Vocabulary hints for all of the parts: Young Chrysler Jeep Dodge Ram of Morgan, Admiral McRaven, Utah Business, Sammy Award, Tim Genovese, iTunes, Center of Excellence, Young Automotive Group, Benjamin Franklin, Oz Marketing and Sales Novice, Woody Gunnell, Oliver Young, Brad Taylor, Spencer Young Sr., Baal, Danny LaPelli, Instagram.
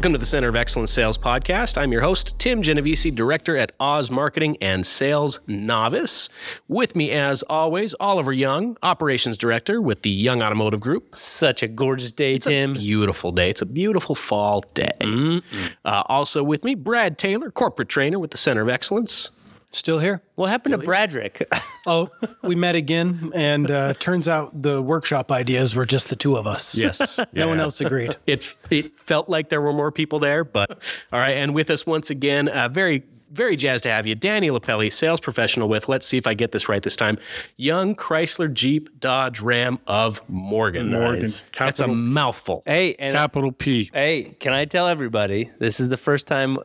Welcome to the Center of Excellence Sales Podcast. I'm your host, Tim Genovese, Director at Oz Marketing and Sales Novice. With me, as always, Oliver Young, Operations Director with the Young Automotive Group. Such a gorgeous day, Tim. Beautiful day. It's a beautiful fall day. Mm-hmm. Also with me, Brad Taylor, Corporate Trainer with the Center of Excellence. Still here. What happened to Bradrick? Oh, we met again, and turns out the workshop ideas were just the two of us. Yes. No one else agreed. It felt like there were more people there, but all right. And with us once again, very, very jazzed to have you, Danny LaPelli, sales professional with, let's see if I get this right this time, Young Chrysler Jeep Dodge Ram of Morgan. Nice. That's a mouthful. Hey, and capital P. Hey, can I tell everybody, this is the first time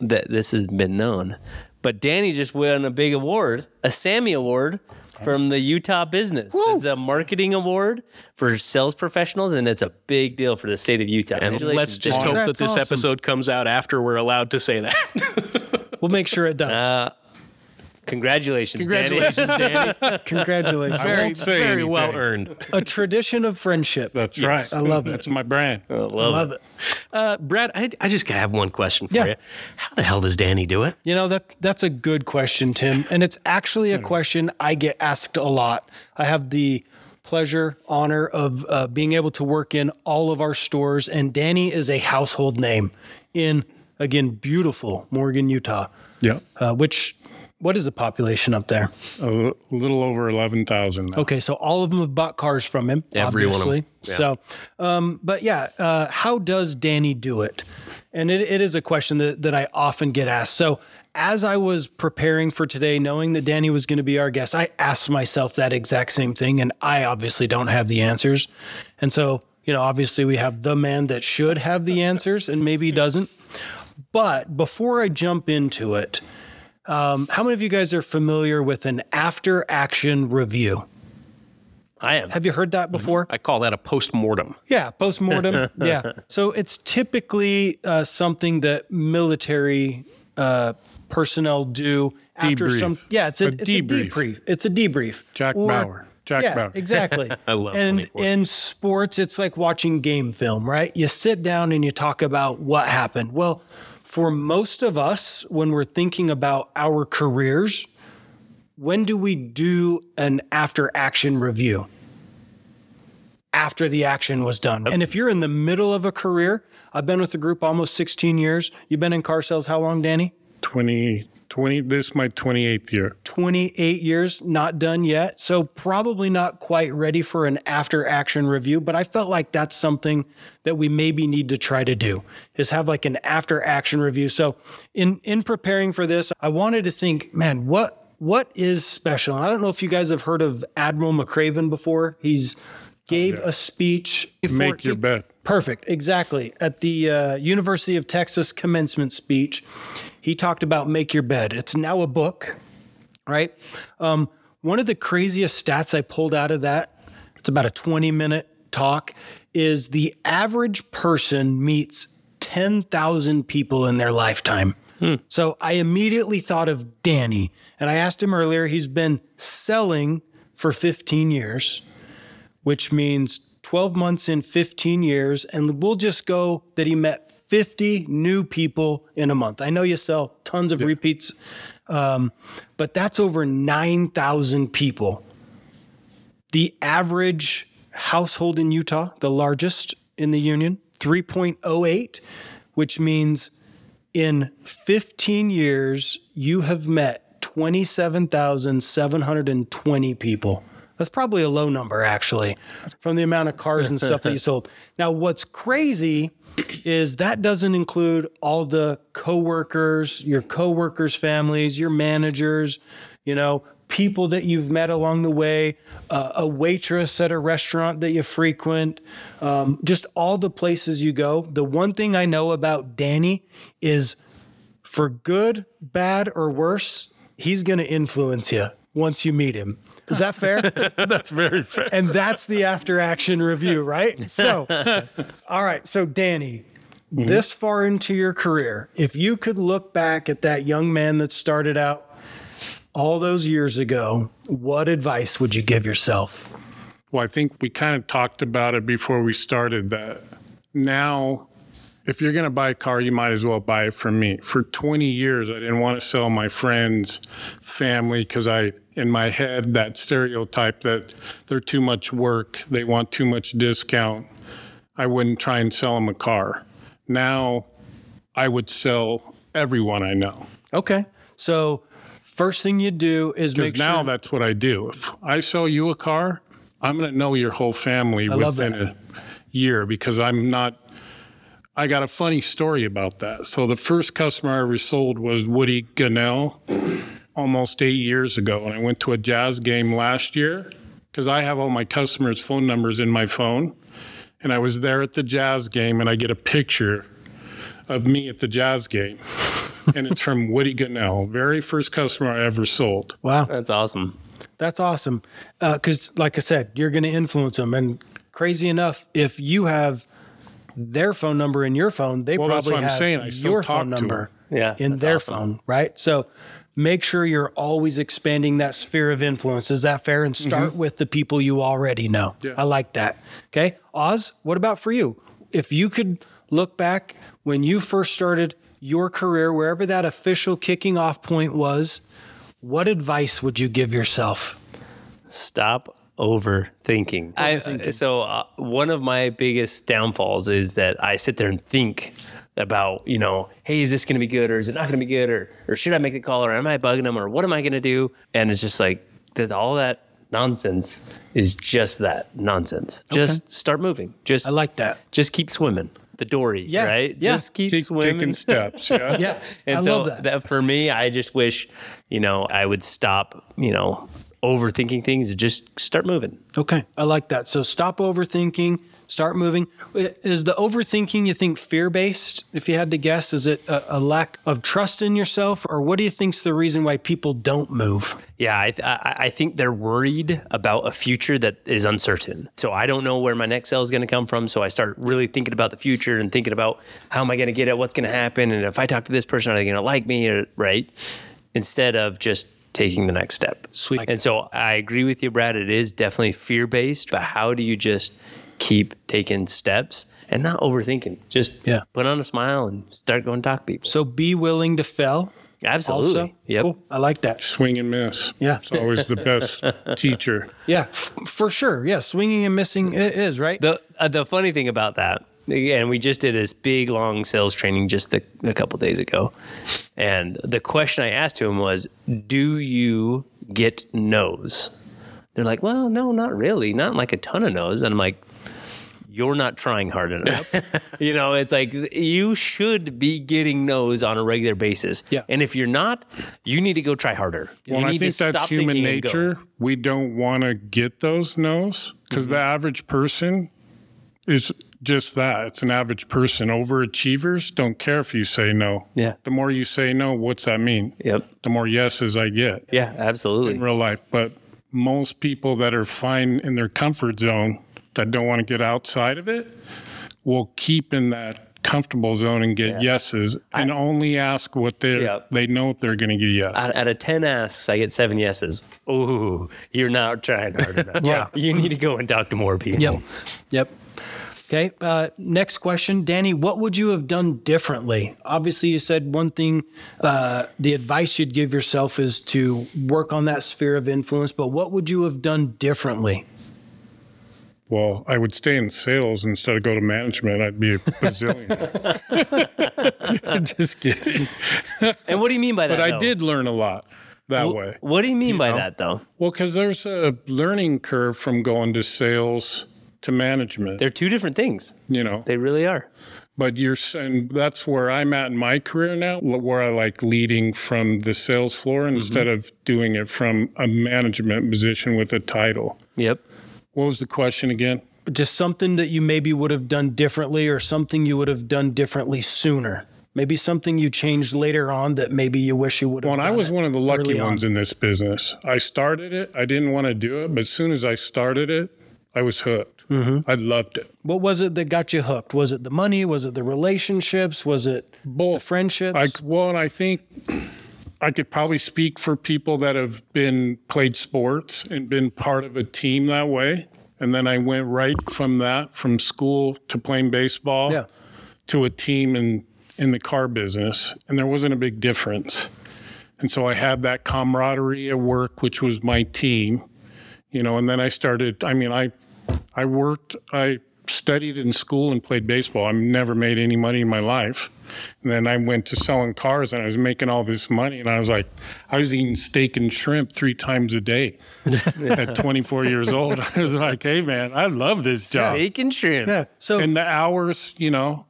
that this has been known, but Danny just won a big award, a Sammy Award from the Utah Business. Woo! It's a marketing award for sales professionals, and it's a big deal for the state of Utah. And let's just hope that this episode comes out after we're allowed to say that. We'll make sure it does. Congratulations, Danny. Congratulations. Very well earned. A tradition of friendship. That's right. I love it. That's my brand. I love it. Brad, I just got to have one question for you. How the hell does Danny do it? You know, that's a good question, Tim. And it's actually a question I get asked a lot. I have the pleasure, honor of being able to work in all of our stores. And Danny is a household name in, again, beautiful Morgan, Utah. Yeah. What is the population up there? A little over 11,000. Okay, so all of them have bought cars from him, obviously. So, how does Danny do it? And it is a question that I often get asked. So as I was preparing for today, knowing that Danny was going to be our guest, I asked myself that exact same thing, and I obviously don't have the answers. And so, you know, obviously we have the man that should have the answers and maybe doesn't. But before I jump into it, how many of you guys are familiar with an after-action review? I am. Have you heard that before? I call that a postmortem. Yeah, postmortem. Yeah. So it's typically something that military personnel do after debrief. It's a debrief. It's a debrief. Jack Bauer. Exactly. I love that. And in sports, it's like watching game film, right? You sit down and you talk about what happened. Well, for most of us, when we're thinking about our careers, when do we do an after-action review? After the action was done. And if you're in the middle of a career, I've been with the group almost 16 years. You've been in car sales how long, Danny? 20. This is my 28th year. 28 years, not done yet. So probably not quite ready for an after-action review, but I felt like that's something that we maybe need to try to do, is have like an after-action review. So in preparing for this, I wanted to think, man, what is special? And I don't know if you guys have heard of Admiral McRaven before. He's gave a speech. Make your bet. Perfect. Exactly. At the University of Texas commencement speech, he talked about Make Your Bed. It's now a book, right? One of the craziest stats I pulled out of that, it's about a 20-minute talk, is the average person meets 10,000 people in their lifetime. Hmm. So I immediately thought of Danny, and I asked him earlier, he's been selling for 15 years, which means 12 months in 15 years, and we'll just go that he met 50 new people in a month. I know you sell tons of repeats, but that's over 9,000 people. The average household in Utah, the largest in the union, 3.08, which means in 15 years, you have met 27,720 people. That's probably a low number, actually, from the amount of cars and stuff that you sold. Now, what's crazy is that doesn't include all the coworkers, your coworkers' families, your managers, you know, people that you've met along the way, a waitress at a restaurant that you frequent, just all the places you go. The one thing I know about Danny is, for good, bad, or worse, he's going to influence you once you meet him. Is that fair? That's very fair. And that's the after-action review, right? So, all right. So, Danny, this far into your career, if you could look back at that young man that started out all those years ago, what advice would you give yourself? Well, I think we kind of talked about it before we started that. Now if you're going to buy a car, you might as well buy it from me. For 20 years, I didn't want to sell my friends, family, because in my head, that stereotype that they're too much work, they want too much discount. I wouldn't try and sell them a car. Now, I would sell everyone I know. Okay. So first thing you do is make sure. Because now that's what I do. If I sell you a car, I'm going to know your whole family within a year because I got a funny story about that. So the first customer I ever sold was Woody Gunnell almost 8 years ago. And I went to a Jazz game last year because I have all my customers' phone numbers in my phone. And I was there at the Jazz game and I get a picture of me at the Jazz game. And it's from Woody Gunnell, very first customer I ever sold. Wow. That's awesome. That's awesome. Because like I said, you're going to influence them. And crazy enough, if you have their phone number in your phone, they probably have your phone number in their phone, right? So make sure you're always expanding that sphere of influence. Is that fair? And start with the people you already know. Yeah. I like that. Okay. Oz, what about for you? If you could look back when you first started your career, wherever that official kicking off point was, what advice would you give yourself? Stop overthinking. One of my biggest downfalls is that I sit there and think about, hey, is this going to be good or is it not going to be good or should I make the call or am I bugging them or what am I going to do? And it's just like all that nonsense is just that nonsense. Okay. Just start moving. Just I like that. Just keep swimming. The dory, right? Yeah. Just keep swimming. Taking steps, yeah. And I love that. That for me, I just wish, I would stop, overthinking things and just start moving. Okay. I like that. So stop overthinking, start moving. Is the overthinking, you think, fear-based? If you had to guess, is it a lack of trust in yourself? Or what do you think's the reason why people don't move? Yeah, I think they're worried about a future that is uncertain. So I don't know where my next sale is going to come from. So I start really thinking about the future and thinking about how am I going to get it, what's going to happen? And if I talk to this person, are they going to like me? Or, right? Instead of just taking the next step. Sweet. And so I agree with you, Brad. It is definitely fear-based, but how do you just keep taking steps and not overthinking? Just put on a smile and start going talk to people. So be willing to fail. Absolutely. Also. Yep. Cool. I like that. Swing and miss. Yeah. It's always the best teacher. Yeah, for sure. Yeah, swinging and missing it is, right? The funny thing about that, and we just did this big, long sales training just a couple days ago. And the question I asked to him was, do you get no's? They're like, well, no, not really. Not like a ton of no's. And I'm like, you're not trying hard enough. It's like you should be getting no's on a regular basis. Yeah. And if you're not, you need to go try harder. Well, I think that's human nature. We don't want to get those no's because the average person is just that. It's an average person. Overachievers don't care if you say no. Yeah. The more you say no, what's that mean? Yep. The more yeses I get. Yeah, absolutely. In real life. But most people that are fine in their comfort zone that don't want to get outside of it will keep in that comfortable zone and get yeses and only ask what they know they're going to get yes. Out of 10 asks, I get 7 yeses. Ooh, you're not trying hard enough. You need to go and talk to more people. Yep. Okay. Next question, Danny, what would you have done differently? Obviously, you said one thing, the advice you'd give yourself is to work on that sphere of influence, but what would you have done differently? Well, I would stay in sales instead of go to management. I'd be a bazillionaire. Just kidding. And what do you mean by that? But I did learn a lot that way. What do you mean by that, though? Well, because there's a learning curve from going to sales to management. They're two different things. They really are. But and that's where I'm at in my career now, where I like leading from the sales floor instead of doing it from a management position with a title. Yep. What was the question again? Just something that you maybe would have done differently or something you would have done differently sooner. Maybe something you changed later on that maybe you wish you would have done. Well, I was one of the lucky ones in this business. I started it. I didn't want to do it. But as soon as I started it, I was hooked. Mm-hmm. I loved it. What was it that got you hooked? Was it the money? Was it the relationships? Was it both the friendships? And I think I could probably speak for people that have played sports and been part of a team that way. And then I went right from school to playing baseball to a team in the car business, and there wasn't a big difference. And so I had that camaraderie at work, which was my team, you know, and then I started, I mean, I worked, I studied in school and played baseball. I never made any money in my life. And then I went to selling cars and I was making all this money. And I was like, I was eating steak and shrimp 3 times a day at 24 years old. I was like, hey man, I love this job. Steak and shrimp. Yeah. So in the hours, you know,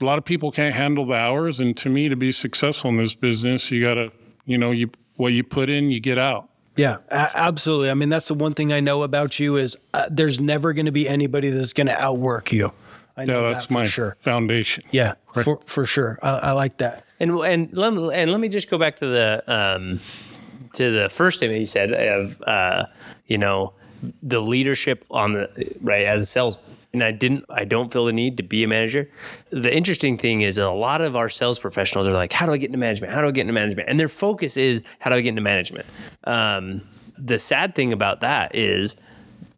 a lot of people can't handle the hours. And to me, to be successful in this business, you got to, you know, you what you put in, you get out. Yeah, absolutely. I mean, that's the one thing I know about you is there's never going to be anybody that's going to outwork you. I know no, that's that for my sure. foundation. Yeah, right? for sure. I like that. And let me just go back to the first thing that you said of you know, the leadership on the right as a salesman. And I don't feel the need to be a manager. The interesting thing is a lot of our sales professionals are like, how do I get into management? How do I get into management? And their focus is, how do I get into management? The sad thing about that is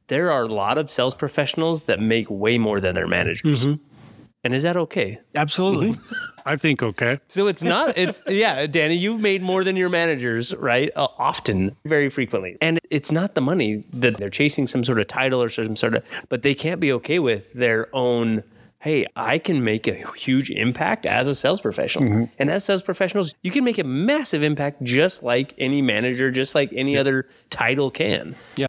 there are a lot of sales professionals that make way more than their managers. Mm-hmm. And is that okay? Absolutely. Mm-hmm. I think okay. So it's Danny, you've made more than your managers, right? Often, very frequently. And it's not the money that they're chasing some sort of title or some sort of, but they can't be okay with their own, hey, I can make a huge impact as a sales professional. Mm-hmm. And as sales professionals, you can make a massive impact just like any manager, just like any other title can. Yeah.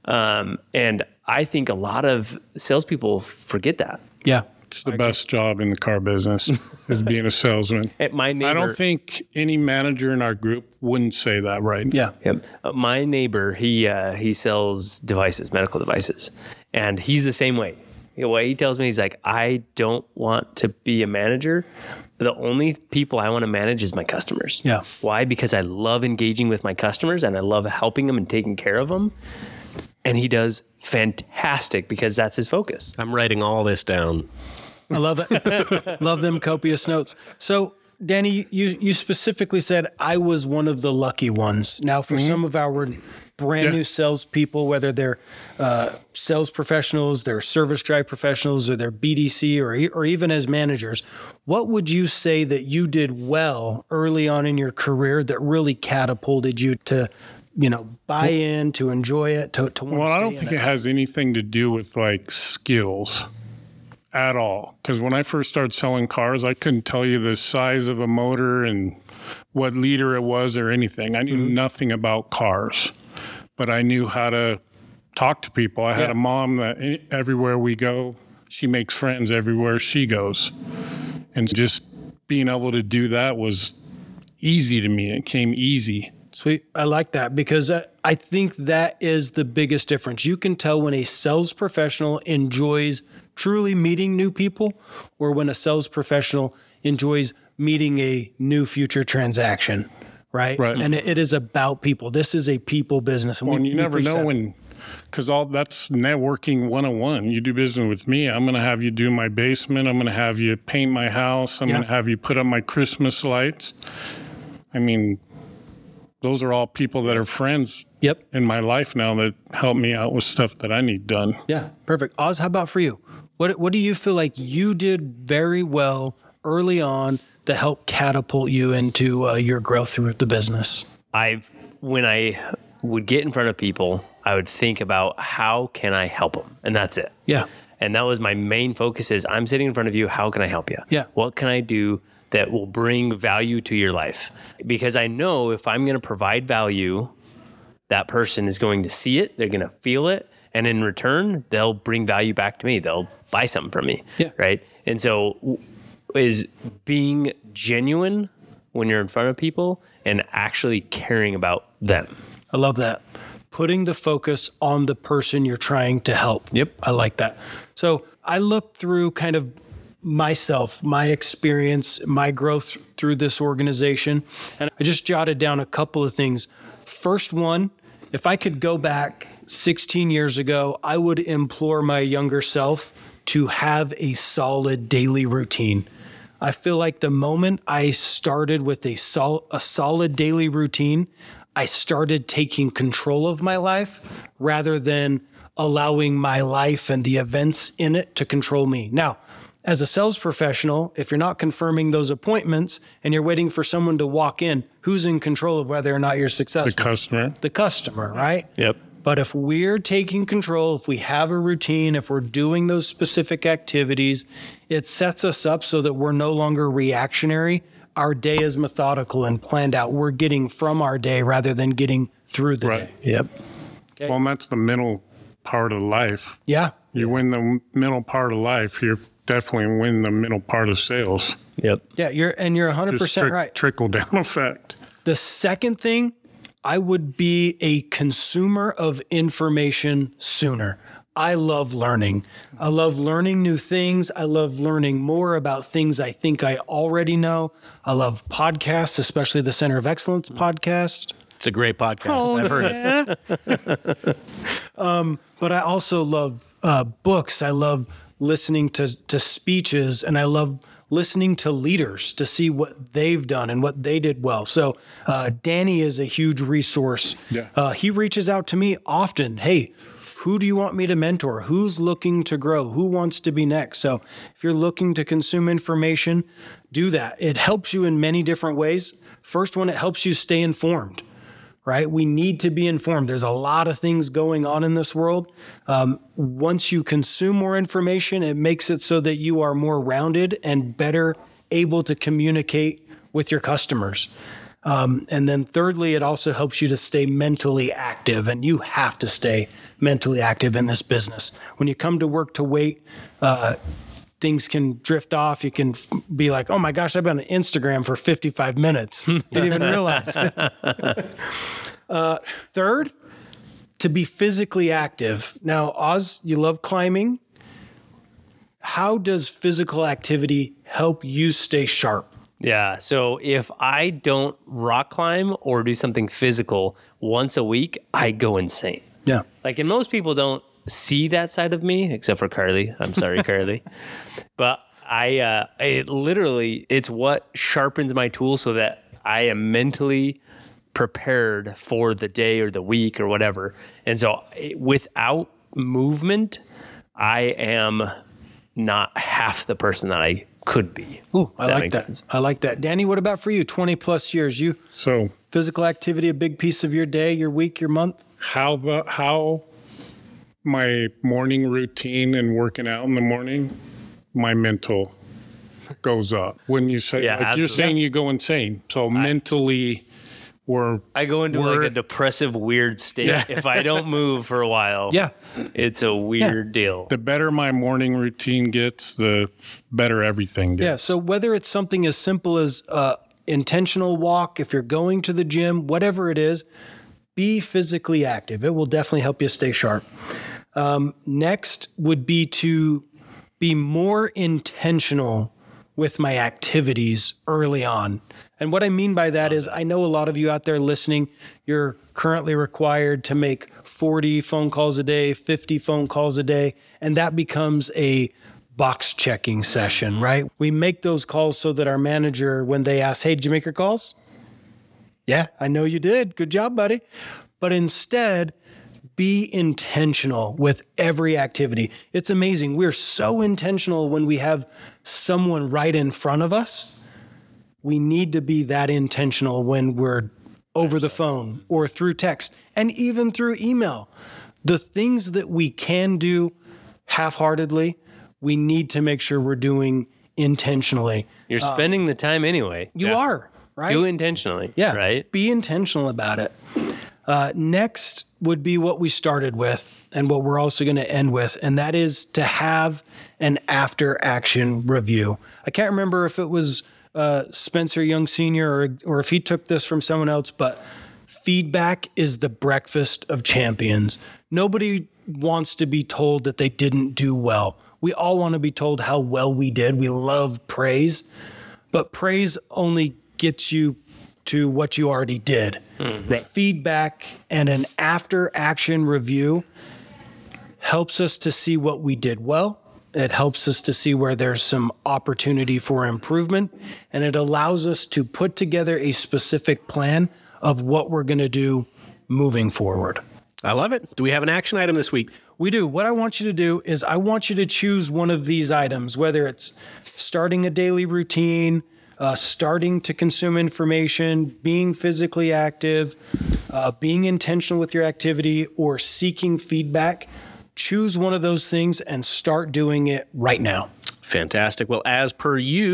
And I think a lot of salespeople forget that. Yeah. It's the best job in the car business is being a salesman. My neighbor, I don't think any manager in our group wouldn't say that, right? Yeah. My neighbor, he sells devices, medical devices, and he's the same way. What he tells me, he's like, I don't want to be a manager. The only people I want to manage is my customers. Yeah. Why? Because I love engaging with my customers and I love helping them and taking care of them. And he does fantastic because that's his focus. I'm writing all this down. I love it. Love them copious notes. So, Danny, you specifically said, I was one of the lucky ones. Now, for some of our brand new salespeople, whether they're sales professionals, they're service drive professionals, or they're BDC, or even as managers, what would you say that you did well early on in your career that really catapulted you to, you know, buy in, to enjoy it, to want to stay in it? Well, I don't think it has anything to do with like skills at all. Because when I first started selling cars, I couldn't tell you the size of a motor and what liter it was or anything. I knew nothing about cars, but I knew how to talk to people. I had a mom that everywhere we go, she makes friends everywhere she goes. And just being able to do that was easy to me. It came easy. Sweet. I like that because I think that is the biggest difference. You can tell when a sales professional enjoys truly meeting new people or when a sales professional enjoys meeting a new future transaction, right? And it is about people. This is a people business. And well, you never know when, because all that's networking 101. You do business with me, I'm going to have you do my basement. I'm going to have you paint my house. I'm going to have you put up my Christmas lights. I mean, those are all people that are friends in my life now that help me out with stuff that I need done. Yeah, perfect. Oz, how about for you? What do you feel like you did very well early on that helped catapult you into your growth through the business? When I would get in front of people, I would think about how can I help them? And that's it. Yeah. And that was my main focus is I'm sitting in front of you. How can I help you? Yeah. What can I do that will bring value to your life? Because I know if I'm going to provide value, that person is going to see it, they're going to feel it, and in return, they'll bring value back to me. They'll buy something from me, right? And so is being genuine when you're in front of people and actually caring about them. I love that. Putting the focus on the person you're trying to help. Yep. I like that. So I looked through kind of myself, my experience, my growth through this organization. And I just jotted down a couple of things. First one, if I could go back 16 years ago, I would implore my younger self to have a solid daily routine. I feel like the moment I started with a solid daily routine, I started taking control of my life rather than allowing my life and the events in it to control me. Now, As a sales professional, if you're not confirming those appointments and you're waiting for someone to walk in, who's in control of whether or not you're successful? The customer. The customer, right? Yep. But if we're taking control, if we have a routine, if we're doing those specific activities, it sets us up so that we're no longer reactionary. Our day is methodical and planned out. We're getting from our day rather than getting through the day. Yep. Okay. Well, that's the mental part of life. Yeah. You win the mental part of life, you're definitely win the mental part of sales. Yep. Yeah, you're 100% right. Trickle down effect. The second thing, I would be a consumer of information sooner. I love learning. I love learning new things. I love learning more about things I think I already know. I love podcasts, especially the Center of Excellence podcast. It's a great podcast. Oh, I've heard it. But I also love books. I love listening to speeches, and I love listening to leaders to see what they've done and what they did well. So Danny is a huge resource. Yeah. He reaches out to me often. Hey, who do you want me to mentor? Who's looking to grow? Who wants to be next? So if you're looking to consume information, do that. It helps you in many different ways. First one, it helps you stay informed. Right? We need to be informed. There's a lot of things going on in this world. Once you consume more information, it makes it so that you are more rounded and better able to communicate with your customers. And then thirdly, it also helps you to stay mentally active, and you have to stay mentally active in this business. When you come to work to wait, things can drift off. You can be like, oh my gosh, I've been on Instagram for 55 minutes. Didn't even realize it. Third, to be physically active. Now, Oz, you love climbing. How does physical activity help you stay sharp? Yeah. So if I don't rock climb or do something physical once a week, I go insane. Yeah. Like, and most people don't see that side of me, except for Carly. I'm sorry, Carly. But it's what sharpens my tool so that I am mentally prepared for the day or the week or whatever. And so without movement, I am not half the person that I could be. Ooh, I like that. Sense. I like that. Danny, what about for you? 20 plus years, physical activity, a big piece of your day, your week, your month? How my morning routine and working out in the morning, my mental goes up. When you say, you're saying you go insane. So mentally, I go into like a depressive, weird state. Yeah. If I don't move for a while, it's a weird deal. The better my morning routine gets, the better everything gets. Yeah. So whether it's something as simple as intentional walk, if you're going to the gym, whatever it is, be physically active. It will definitely help you stay sharp. Next would be to be more intentional with my activities early on. And what I mean by that is I know a lot of you out there listening, you're currently required to make 40 phone calls a day, 50 phone calls a day, and that becomes a box checking session, right? We make those calls so that our manager, when they ask, hey, did you make your calls? Yeah, I know you did. Good job, buddy. But instead, be intentional with every activity. It's amazing. We're so intentional when we have someone right in front of us. We need to be that intentional when we're over the phone or through text and even through email. The things that we can do half-heartedly, we need to make sure we're doing intentionally. You're spending the time anyway. You are. Right? Do intentionally. Yeah. Right? Be intentional about it. Next would be what we started with and what we're also going to end with, and that is to have an after-action review. I can't remember if it was Spencer Young Sr. or if he took this from someone else, but feedback is the breakfast of champions. Nobody wants to be told that they didn't do well. We all want to be told how well we did. We love praise, but praise only gets you to what you already did. Mm-hmm. Right. Feedback and an after-action review helps us to see what we did well. It helps us to see where there's some opportunity for improvement, and it allows us to put together a specific plan of what we're going to do moving forward. I love it. Do we have an action item this week? We do. What I want you to do is I want you to choose one of these items, whether it's starting a daily routine, starting to consume information, being physically active, being intentional with your activity, or seeking feedback. Choose one of those things and start doing it right now. Fantastic. Well, as per usual,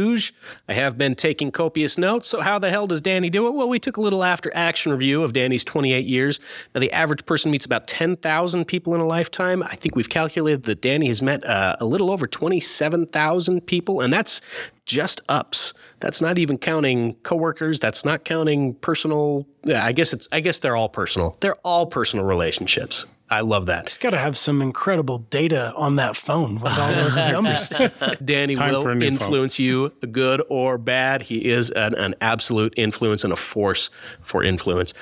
I have been taking copious notes. So how the hell does Danny do it? Well, we took a little after-action review of Danny's 28 years. Now, the average person meets about 10,000 people in a lifetime. I think we've calculated that Danny has met a little over 27,000 people, and that's just ups. That's not even counting coworkers. That's not counting personal. Yeah, I guess they're all personal. They're all personal relationships. I love that. It's got to have some incredible data on that phone with all those numbers. Danny will influence you, good or bad. He is an absolute influence and a force for influence.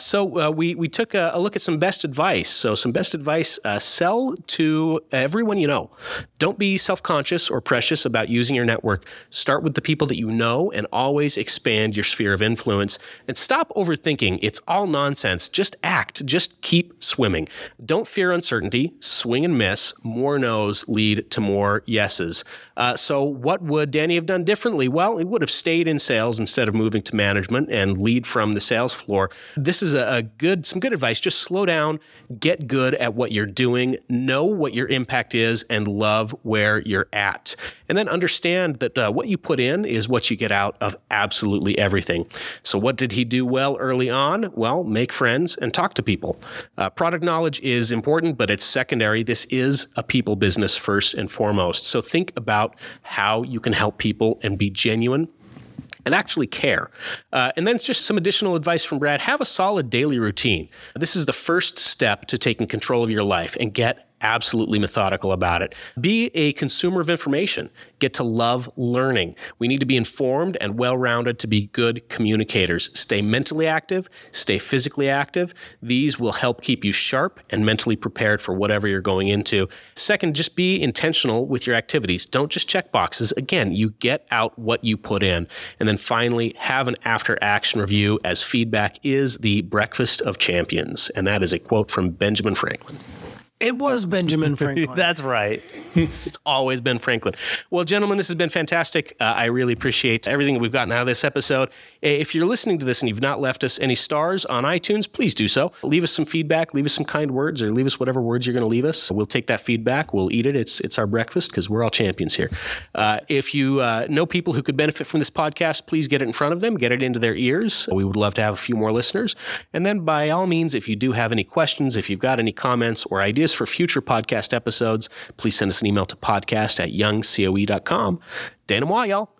So we took a look at some best advice. So some best advice, sell to everyone you know. Don't be self-conscious or precious about using your network. Start with the people that you know and always expand your sphere of influence. And stop overthinking. It's all nonsense. Just act. Just keep swimming. Don't fear uncertainty. Swing and miss. More no's lead to more yeses. So what would Danny have done differently? Well, he would have stayed in sales instead of moving to management and lead from the sales floor. This is some good advice. Just slow down. Get good at what you're doing. Know what your impact is and love where you're at. And then understand that what you put in is what you get out of absolutely everything. So what did he do well early on? Well, make friends and talk to people. Product knowledge is important, but it's secondary. This is a people business first and foremost. So think about how you can help people and be genuine and actually care. And then it's just some additional advice from Brad. Have a solid daily routine. This is the first step to taking control of your life and get absolutely methodical about it. Be a consumer of information. Get to love learning. We need to be informed and well-rounded to be good communicators. Stay mentally active. Stay physically active. These will help keep you sharp and mentally prepared for whatever you're going into. Second, just be intentional with your activities. Don't just check boxes. Again, you get out what you put in. And then finally, have an after-action review, as feedback is the breakfast of champions. And that is a quote from Benjamin Franklin. It was Benjamin Franklin. That's right. It's always been Franklin. Well, gentlemen, this has been fantastic. I really appreciate everything that we've gotten out of this episode. If you're listening to this and you've not left us any stars on iTunes, please do so. Leave us some feedback. Leave us some kind words, or leave us whatever words you're going to leave us. We'll take that feedback. We'll eat it. It's our breakfast because we're all champions here. If you know people who could benefit from this podcast, please get it in front of them. Get it into their ears. We would love to have a few more listeners. And then by all means, if you do have any questions, if you've got any comments or ideas for future podcast episodes, please send us an email to podcast@youngcoe.com. Dana Moy, y'all.